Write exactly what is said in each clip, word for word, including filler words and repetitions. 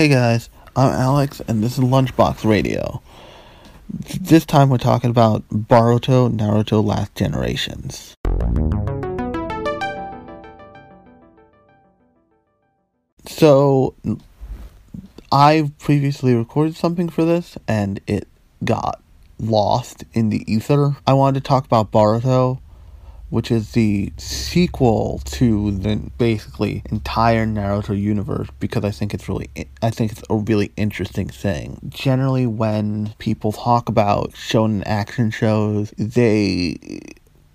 Hey guys, I'm Alex, and this is Lunchbox Radio. This time we're talking about Boruto, Naruto, Last Generations. So, I've previously recorded something for this, and it got lost in the ether. I wanted to talk about Boruto, which is the sequel to the basically entire Naruto universe, because I think it's really, I think it's a really interesting thing. Generally, when people talk about shonen action shows, they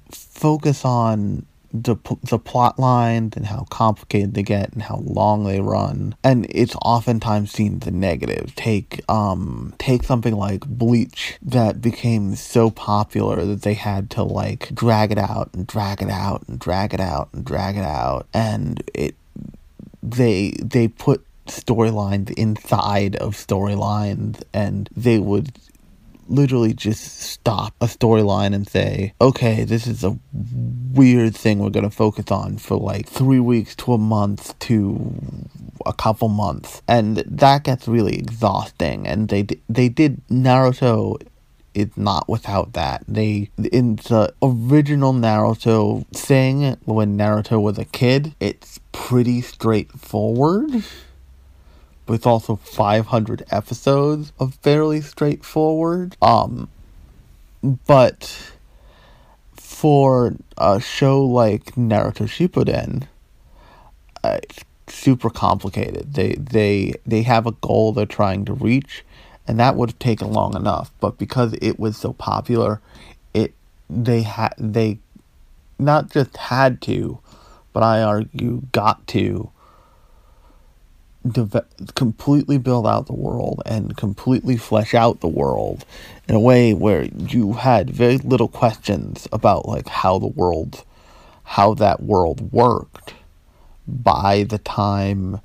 focus on the the plot lines and how complicated they get and how long they run, and it's oftentimes seen the negative. Take um take something like Bleach, that became so popular that they had to like drag it out and drag it out and drag it out and drag it out, and it they they put storylines inside of storylines, and they would literally just stop a storyline and say, okay, this is a weird thing we're going to focus on for like three weeks to a month to a couple months, and that gets really exhausting. And they they did Naruto is not without that. They in the original Naruto thing, when Naruto was a kid, it's pretty straightforward. But it's also five hundred episodes of fairly straightforward. Um, but for a show like Naruto Shippuden, uh, it's super complicated. They they they have a goal they're trying to reach, and that would have taken long enough. But because it was so popular, it they had they not just had to, but I argue got to. Deve- completely build out the world and completely flesh out the world in a way where you had very little questions about like how the world, how that world worked by the time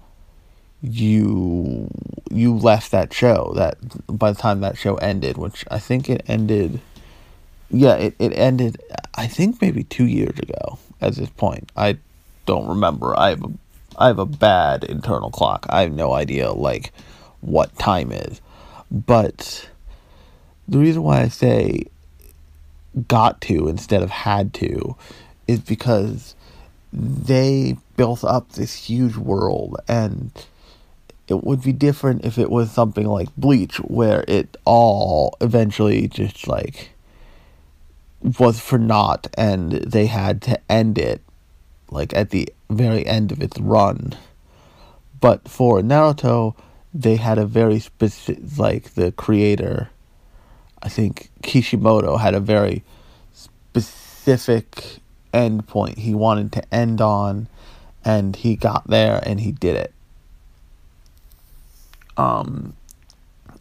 you you left that show. That by the time that show ended, which I think it ended, yeah, it, it ended I think maybe two years ago at this point. I don't remember. I have a I have a bad internal clock. I have no idea, like, what time is. But the reason why I say got to instead of had to is because they built up this huge world, and it would be different if it was something like Bleach, where it all eventually just, like, was for naught, and they had to end it, like, at the very end of its run. But for Naruto, they had a very specific, like, the creator, I think Kishimoto, had a very specific end point he wanted to end on, and he got there and he did it. Um,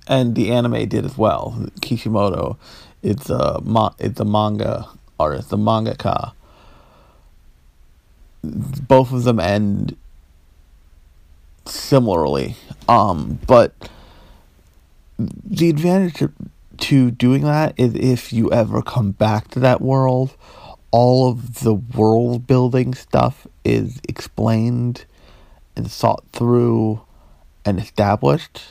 and the anime did as well. Kishimoto, it's a, it's a manga artist, a mangaka. Both of them end similarly, um, but the advantage to, to doing that is if you ever come back to that world, all of the world building stuff is explained and thought through and established,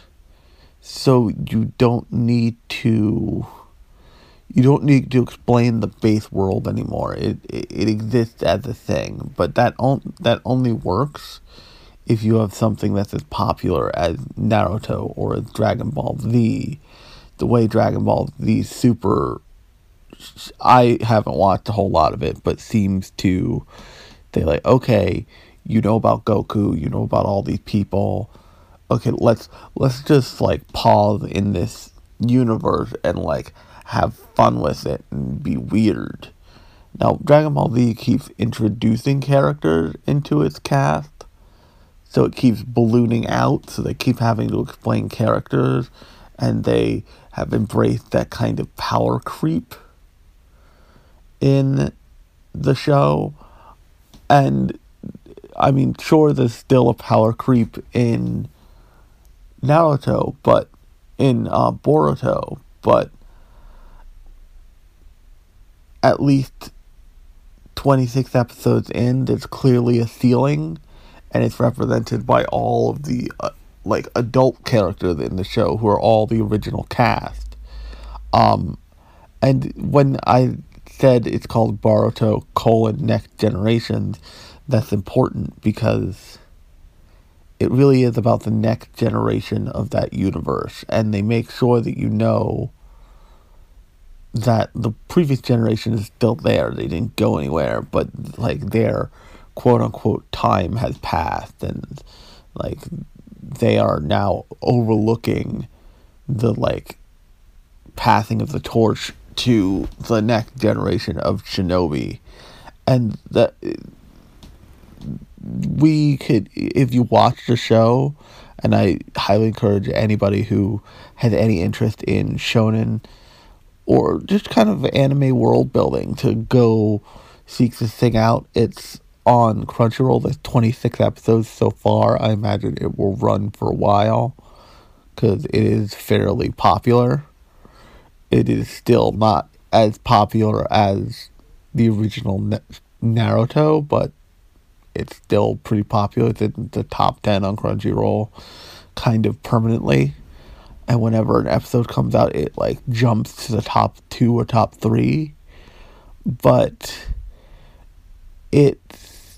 so you don't need to You don't need to explain the base world anymore. It it, it exists as a thing, but that on, that only works if you have something that's as popular as Naruto or as Dragon Ball Z. The way Dragon Ball Z Super, I haven't watched a whole lot of it, but seems to, they like, okay, you know about Goku, you know about all these people. Okay, let's let's just like pause in this universe and like have fun with it and be weird. Now, Dragon Ball Z keeps introducing characters into its cast, so it keeps ballooning out, so they keep having to explain characters, and they have embraced that kind of power creep in the show. And, I mean, sure, there's still a power creep in Naruto, but in uh, Boruto, but at least twenty-six episodes in, there's clearly a ceiling, and it's represented by all of the uh, like adult characters in the show who are all the original cast. Um, and when I said it's called Boruto colon Next Generations, that's important because it really is about the next generation of that universe, and they make sure that you know that the previous generation is still there. They didn't go anywhere, but like their quote-unquote time has passed, and like they are now overlooking the like passing of the torch to the next generation of shinobi. And that we could, if you watch the show, and I highly encourage anybody who has any interest in shonen or just kind of anime world building to go seek this thing out. It's on Crunchyroll. There's twenty-six episodes so far. I imagine it will run for a while because it is fairly popular. It is still not as popular as the original Na- Naruto, but it's still pretty popular. It's in the top ten on Crunchyroll kind of permanently. And whenever an episode comes out, it, like, jumps to the top two or top three. But it's,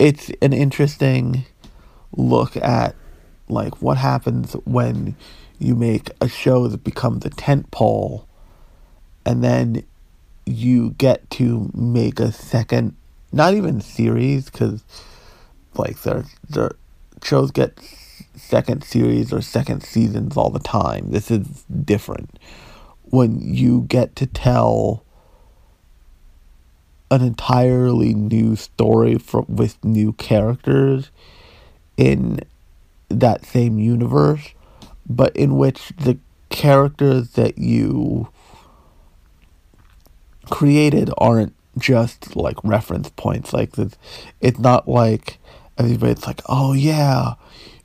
it's an interesting look at, like, what happens when you make a show that becomes a tentpole, and then you get to make a second, not even series, because, like, their, their shows get second series or second seasons all the time. This is different. When you get to tell an entirely new story from with new characters in that same universe, but in which the characters that you created aren't just like reference points. Like this, it's not like everybody's like, oh yeah,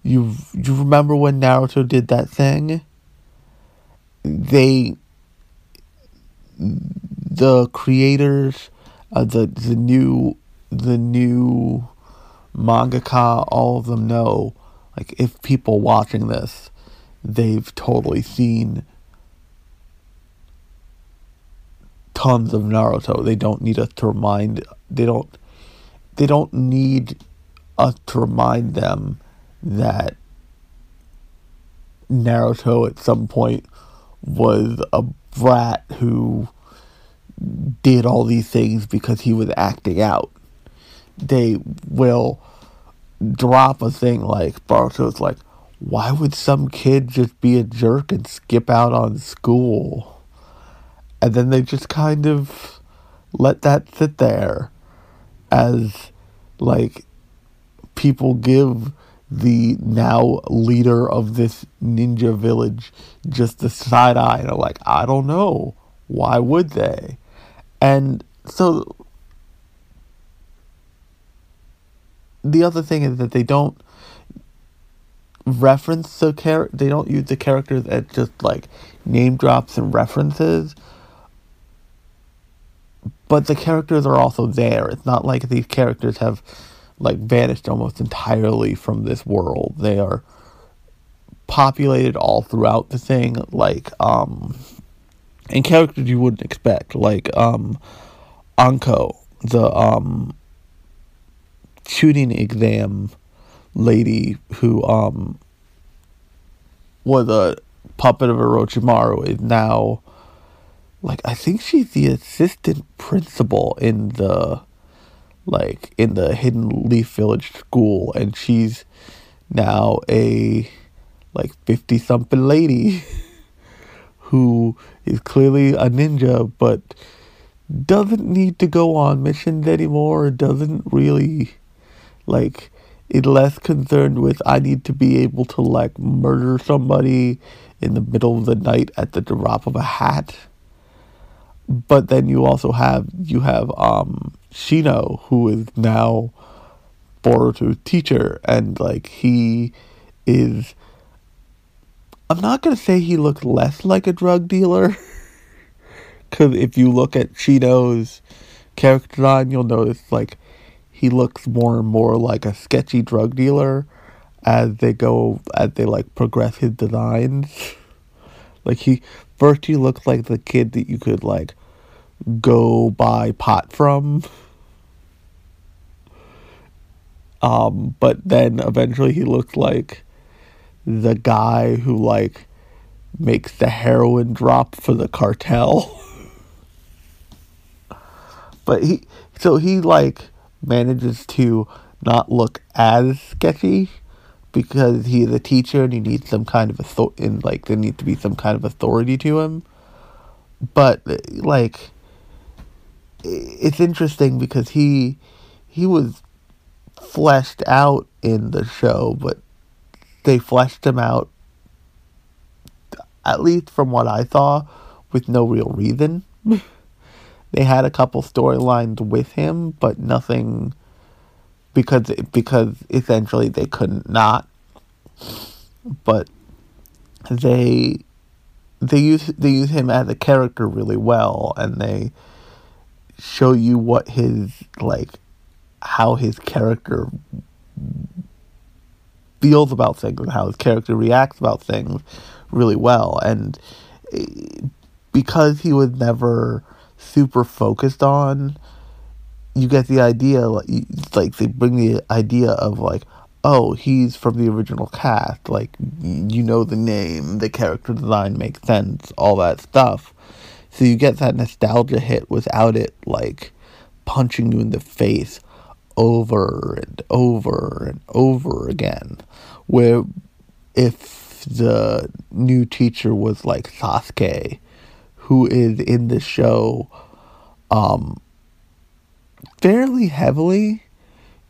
You you remember when Naruto did that thing? They, the creators, uh, the the new the new mangaka, all of them know. Like, if people watching this, they've totally seen tons of Naruto. They don't need us to remind. They don't. They don't need us to remind them that Naruto at some point was a brat who did all these things because he was acting out. They will drop a thing like Boruto's like, why would some kid just be a jerk and skip out on school? And then they just kind of let that sit there as like people give the now leader of this ninja village just the side eye and are like, I don't know, why would they? And so the other thing is that they don't reference the char- they don't use the characters as just like name drops and references, but the characters are also there. It's not like these characters have like vanished almost entirely from this world. They are populated all throughout the thing, like, um, and characters you wouldn't expect, like, um, Anko, the, um, shooting exam lady who, um, was a puppet of Orochimaru, is now, like, I think she's the assistant principal in the, like, in the Hidden Leaf Village school, and she's now a, like, fifty-something lady who is clearly a ninja, but doesn't need to go on missions anymore, doesn't really, like, is less concerned with, I need to be able to, like, murder somebody in the middle of the night at the drop of a hat. But then you also have, you have, um, Chino, who is now Boruto's teacher, and, like, he is, I'm not going to say he looks less like a drug dealer, because if you look at Chino's character design, you'll notice, like, he looks more and more like a sketchy drug dealer as they go, as they like progress his designs. Like he first he looks like the kid that you could like go buy pot from. Um, but then eventually he looks like the guy who like makes the heroin drop for the cartel. But he, so he like manages to not look as sketchy because he is a teacher and he needs some kind of authority, and like there needs to be some kind of authority to him. But like, it's interesting because he, he was fleshed out in the show, but they fleshed him out, at least from what I saw, with no real reason. They had a couple storylines with him, but nothing, because because essentially they couldn't not. But they they use they use him as a character really well, and they show you what his like how his character feels about things and how his character reacts about things really well. And because he was never super focused on, you get the idea, like they bring the idea of like, oh, he's from the original cast, like, you know the name, the character design makes sense, all that stuff. So you get that nostalgia hit without it like punching you in the face over and over and over again, where if the new teacher was like Sasuke, who is in the show um fairly heavily,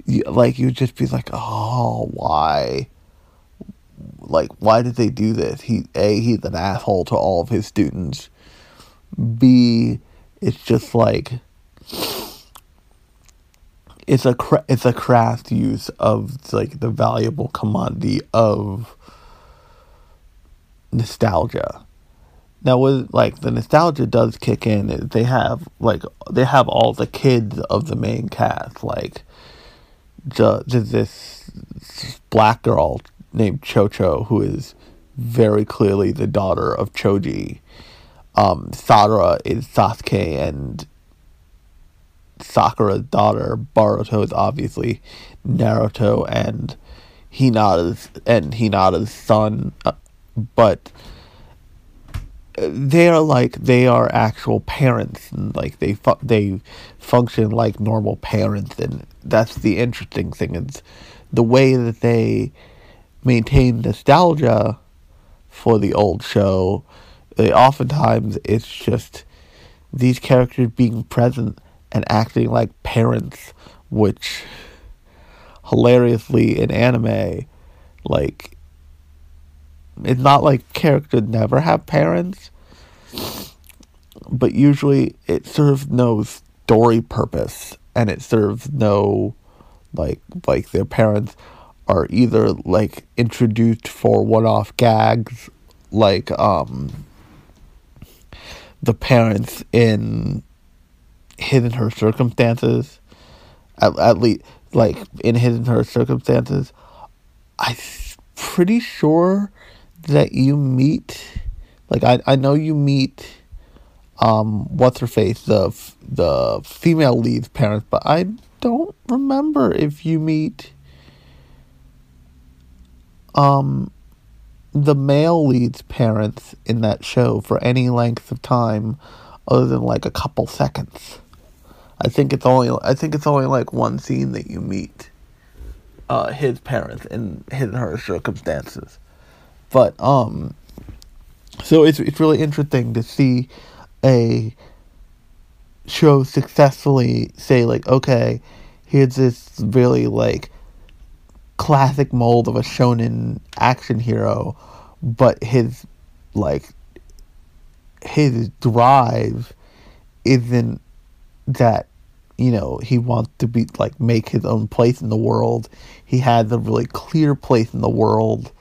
you, like you'd just be like, oh, why like why did they do this? He A, he's an asshole to all of his students. B, it's just like It's a cra- it's a craft use of like the valuable commodity of nostalgia. Now, with like the nostalgia does kick in, they have like they have all the kids of the main cast. Like, the, there's this black girl named Chocho who is very clearly the daughter of Choji. Um, Sadara is Sasuke and Sakura's daughter. Boruto is obviously Naruto and Hinata's and Hinata's son, uh, but they are like they are actual parents, and like they fu- they function like normal parents, and that's the interesting thing. It's the way that they maintain nostalgia for the old show. They oftentimes it's just these characters being present and acting like parents, which hilariously in anime, like, it's not like characters never have parents, but usually it serves no story purpose, and it serves no, like, like their parents are either, like, introduced for one-off gags, like, um, the parents in His and Her Circumstances, at, at least, like, in His and Her Circumstances, I'm pretty sure that you meet, like, I, I know you meet, um, what's-her-face, the, the female lead's parents, but I don't remember if you meet, um, the male lead's parents in that show for any length of time other than, like, a couple seconds. I think it's only I think it's only like one scene that you meet uh, his parents in His and Her Circumstances, but um, so it's it's really interesting to see a show successfully say like, okay, here's this really like classic mold of a shonen action hero, but his like his drive isn't that. You know, he wants to be like make his own place in the world. He has a really clear place in the world,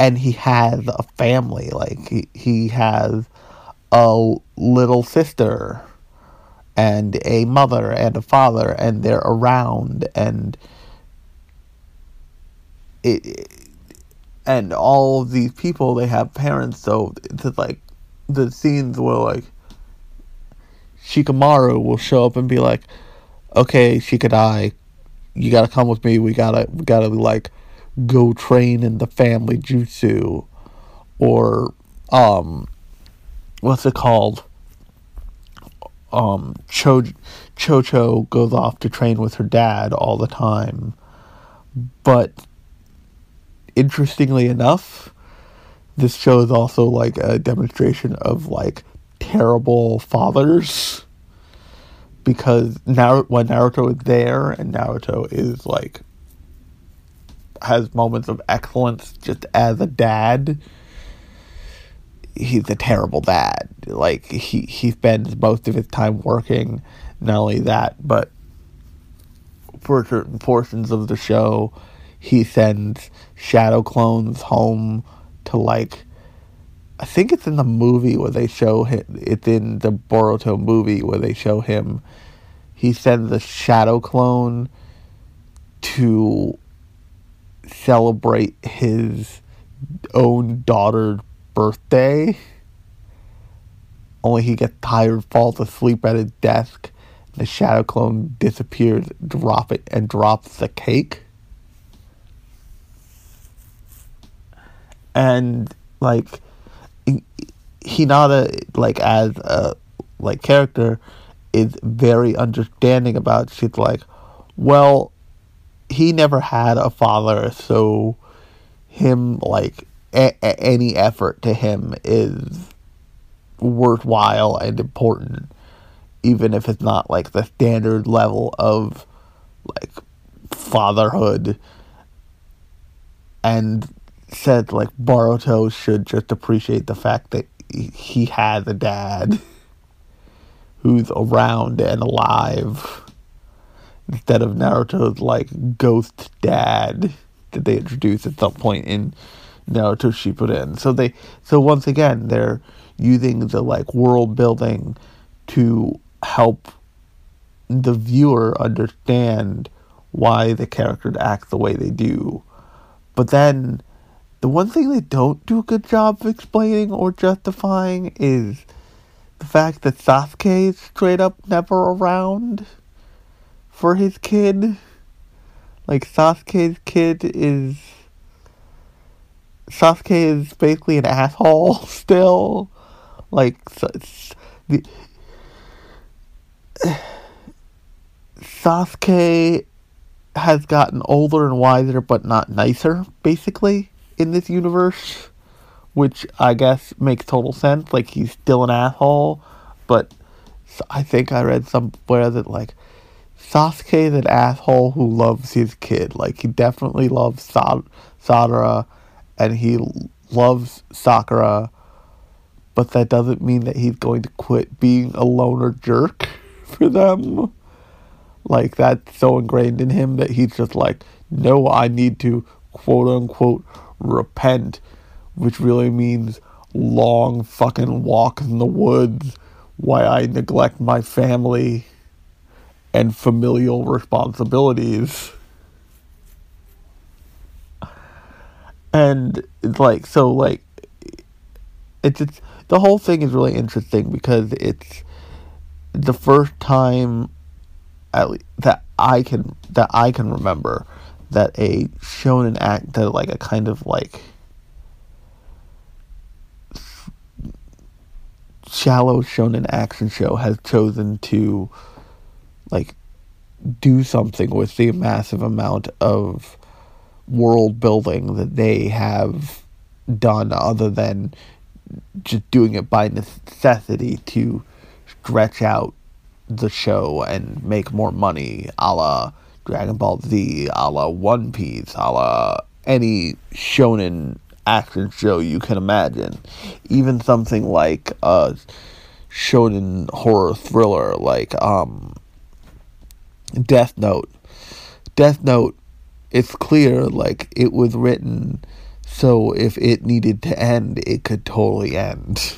and he has a family. Like he, he has a little sister, and a mother and a father, and they're around, and it, and all of these people, they have parents. So it's like the scenes where like Shikamaru will show up and be like, "Okay, Shikadai, you gotta come with me. We gotta we gotta like go train in the family jutsu," or um, what's it called? Um, Chocho Chocho goes off to train with her dad all the time. But interestingly enough, this show is also like a demonstration of like terrible fathers, because now when Naruto is there and Naruto is like has moments of excellence just as a dad, he's a terrible dad. Like, he, he spends most of his time working. Not only that, but for certain portions of the show, he sends shadow clones home to, like, I think it's in the movie where they show him, it's in the Boruto movie where they show him, he sends a shadow clone to celebrate his own daughter's birthday, only he gets tired, falls asleep at his desk, the shadow clone disappears, drop it, and drops the cake. And like Hinata, like as a like character, is very understanding about it. She's like, well, he never had a father, so him like A- a- any effort to him is worthwhile and important, even if it's not like the standard level of like fatherhood, and said like Boruto should just appreciate the fact that he has a dad who's around and alive instead of Naruto's like ghost dad that they introduced at some point in Naruto Shippuden. So they, so once again, they're using the like world building to help the viewer understand why the characters act the way they do. But then, the one thing they don't do a good job of explaining or justifying is the fact that Sasuke is straight up never around for his kid. Like, Sasuke's kid is... Sasuke is basically an asshole still. Like, the Sasuke has gotten older and wiser, but not nicer, basically, in this universe, which I guess makes total sense. Like, he's still an asshole, but I think I read somewhere that, like, Sasuke is an asshole who loves his kid. Like, he definitely loves Sad- Sadara, and he loves Sakura, but that doesn't mean that he's going to quit being a loner jerk for them. Like, that's so ingrained in him that he's just like, no, I need to quote-unquote repent, which really means long fucking walks in the woods while I neglect my family and familial responsibilities. And it's like, so like, it's, it's, the whole thing is really interesting because it's the first time at least, that I can, that I can remember that a shonen act, that like a kind of like shallow shonen action show has chosen to like do something with the massive amount of world building that they have done, other than just doing it by necessity to stretch out the show and make more money, a la Dragon Ball Z, a la One Piece, a la any shonen action show you can imagine. Even something like a shonen horror thriller like um, Death Note. Death Note, it's clear, like, it was written so if it needed to end, it could totally end.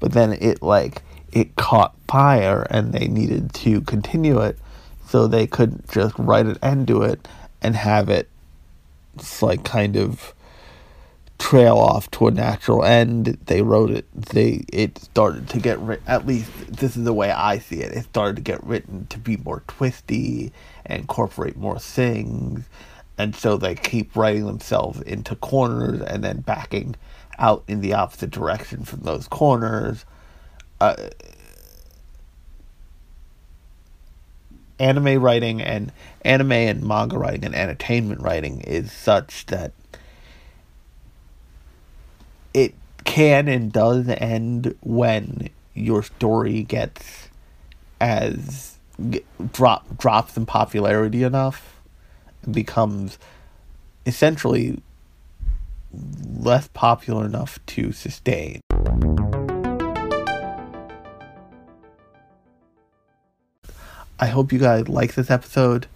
But then it, like, it caught fire and they needed to continue it, so they couldn't just write an end to it and have it like kind of trail off to a natural end. They wrote it. They it started to get ri- at least this is the way I see it. It started to get written to be more twisty and incorporate more things, and so they keep writing themselves into corners and then backing out in the opposite direction from those corners. Uh, anime writing and anime and manga writing and entertainment writing is such that it can and does end when your story gets as drop drops in popularity enough and becomes essentially less popular enough to sustain. I hope you guys liked this episode.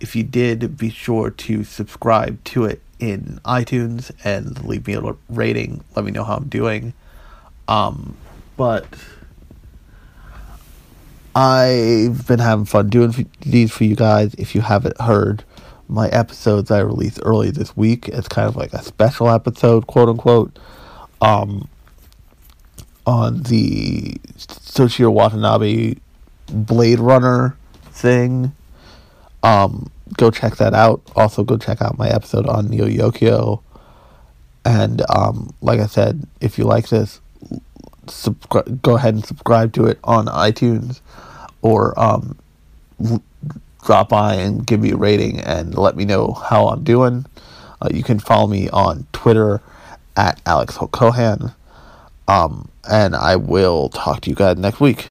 If you did, be sure to subscribe to it in iTunes and leave me a rating. Let me know how I'm doing. Um, but I've been having fun doing these for you guys. If you haven't heard my episodes, I released early this week. It's kind of like a special episode, quote unquote, um, on the Shinichiro Watanabe Blade Runner thing. Um, go check that out. Also, go check out my episode on Neo Yokio. And um, like I said, if you like this, subscri- go ahead and subscribe to it on iTunes, or um, l- drop by and give me a rating and let me know how I'm doing. Uh, you can follow me on Twitter at Alex Cohan. Um, and I will talk to you guys next week.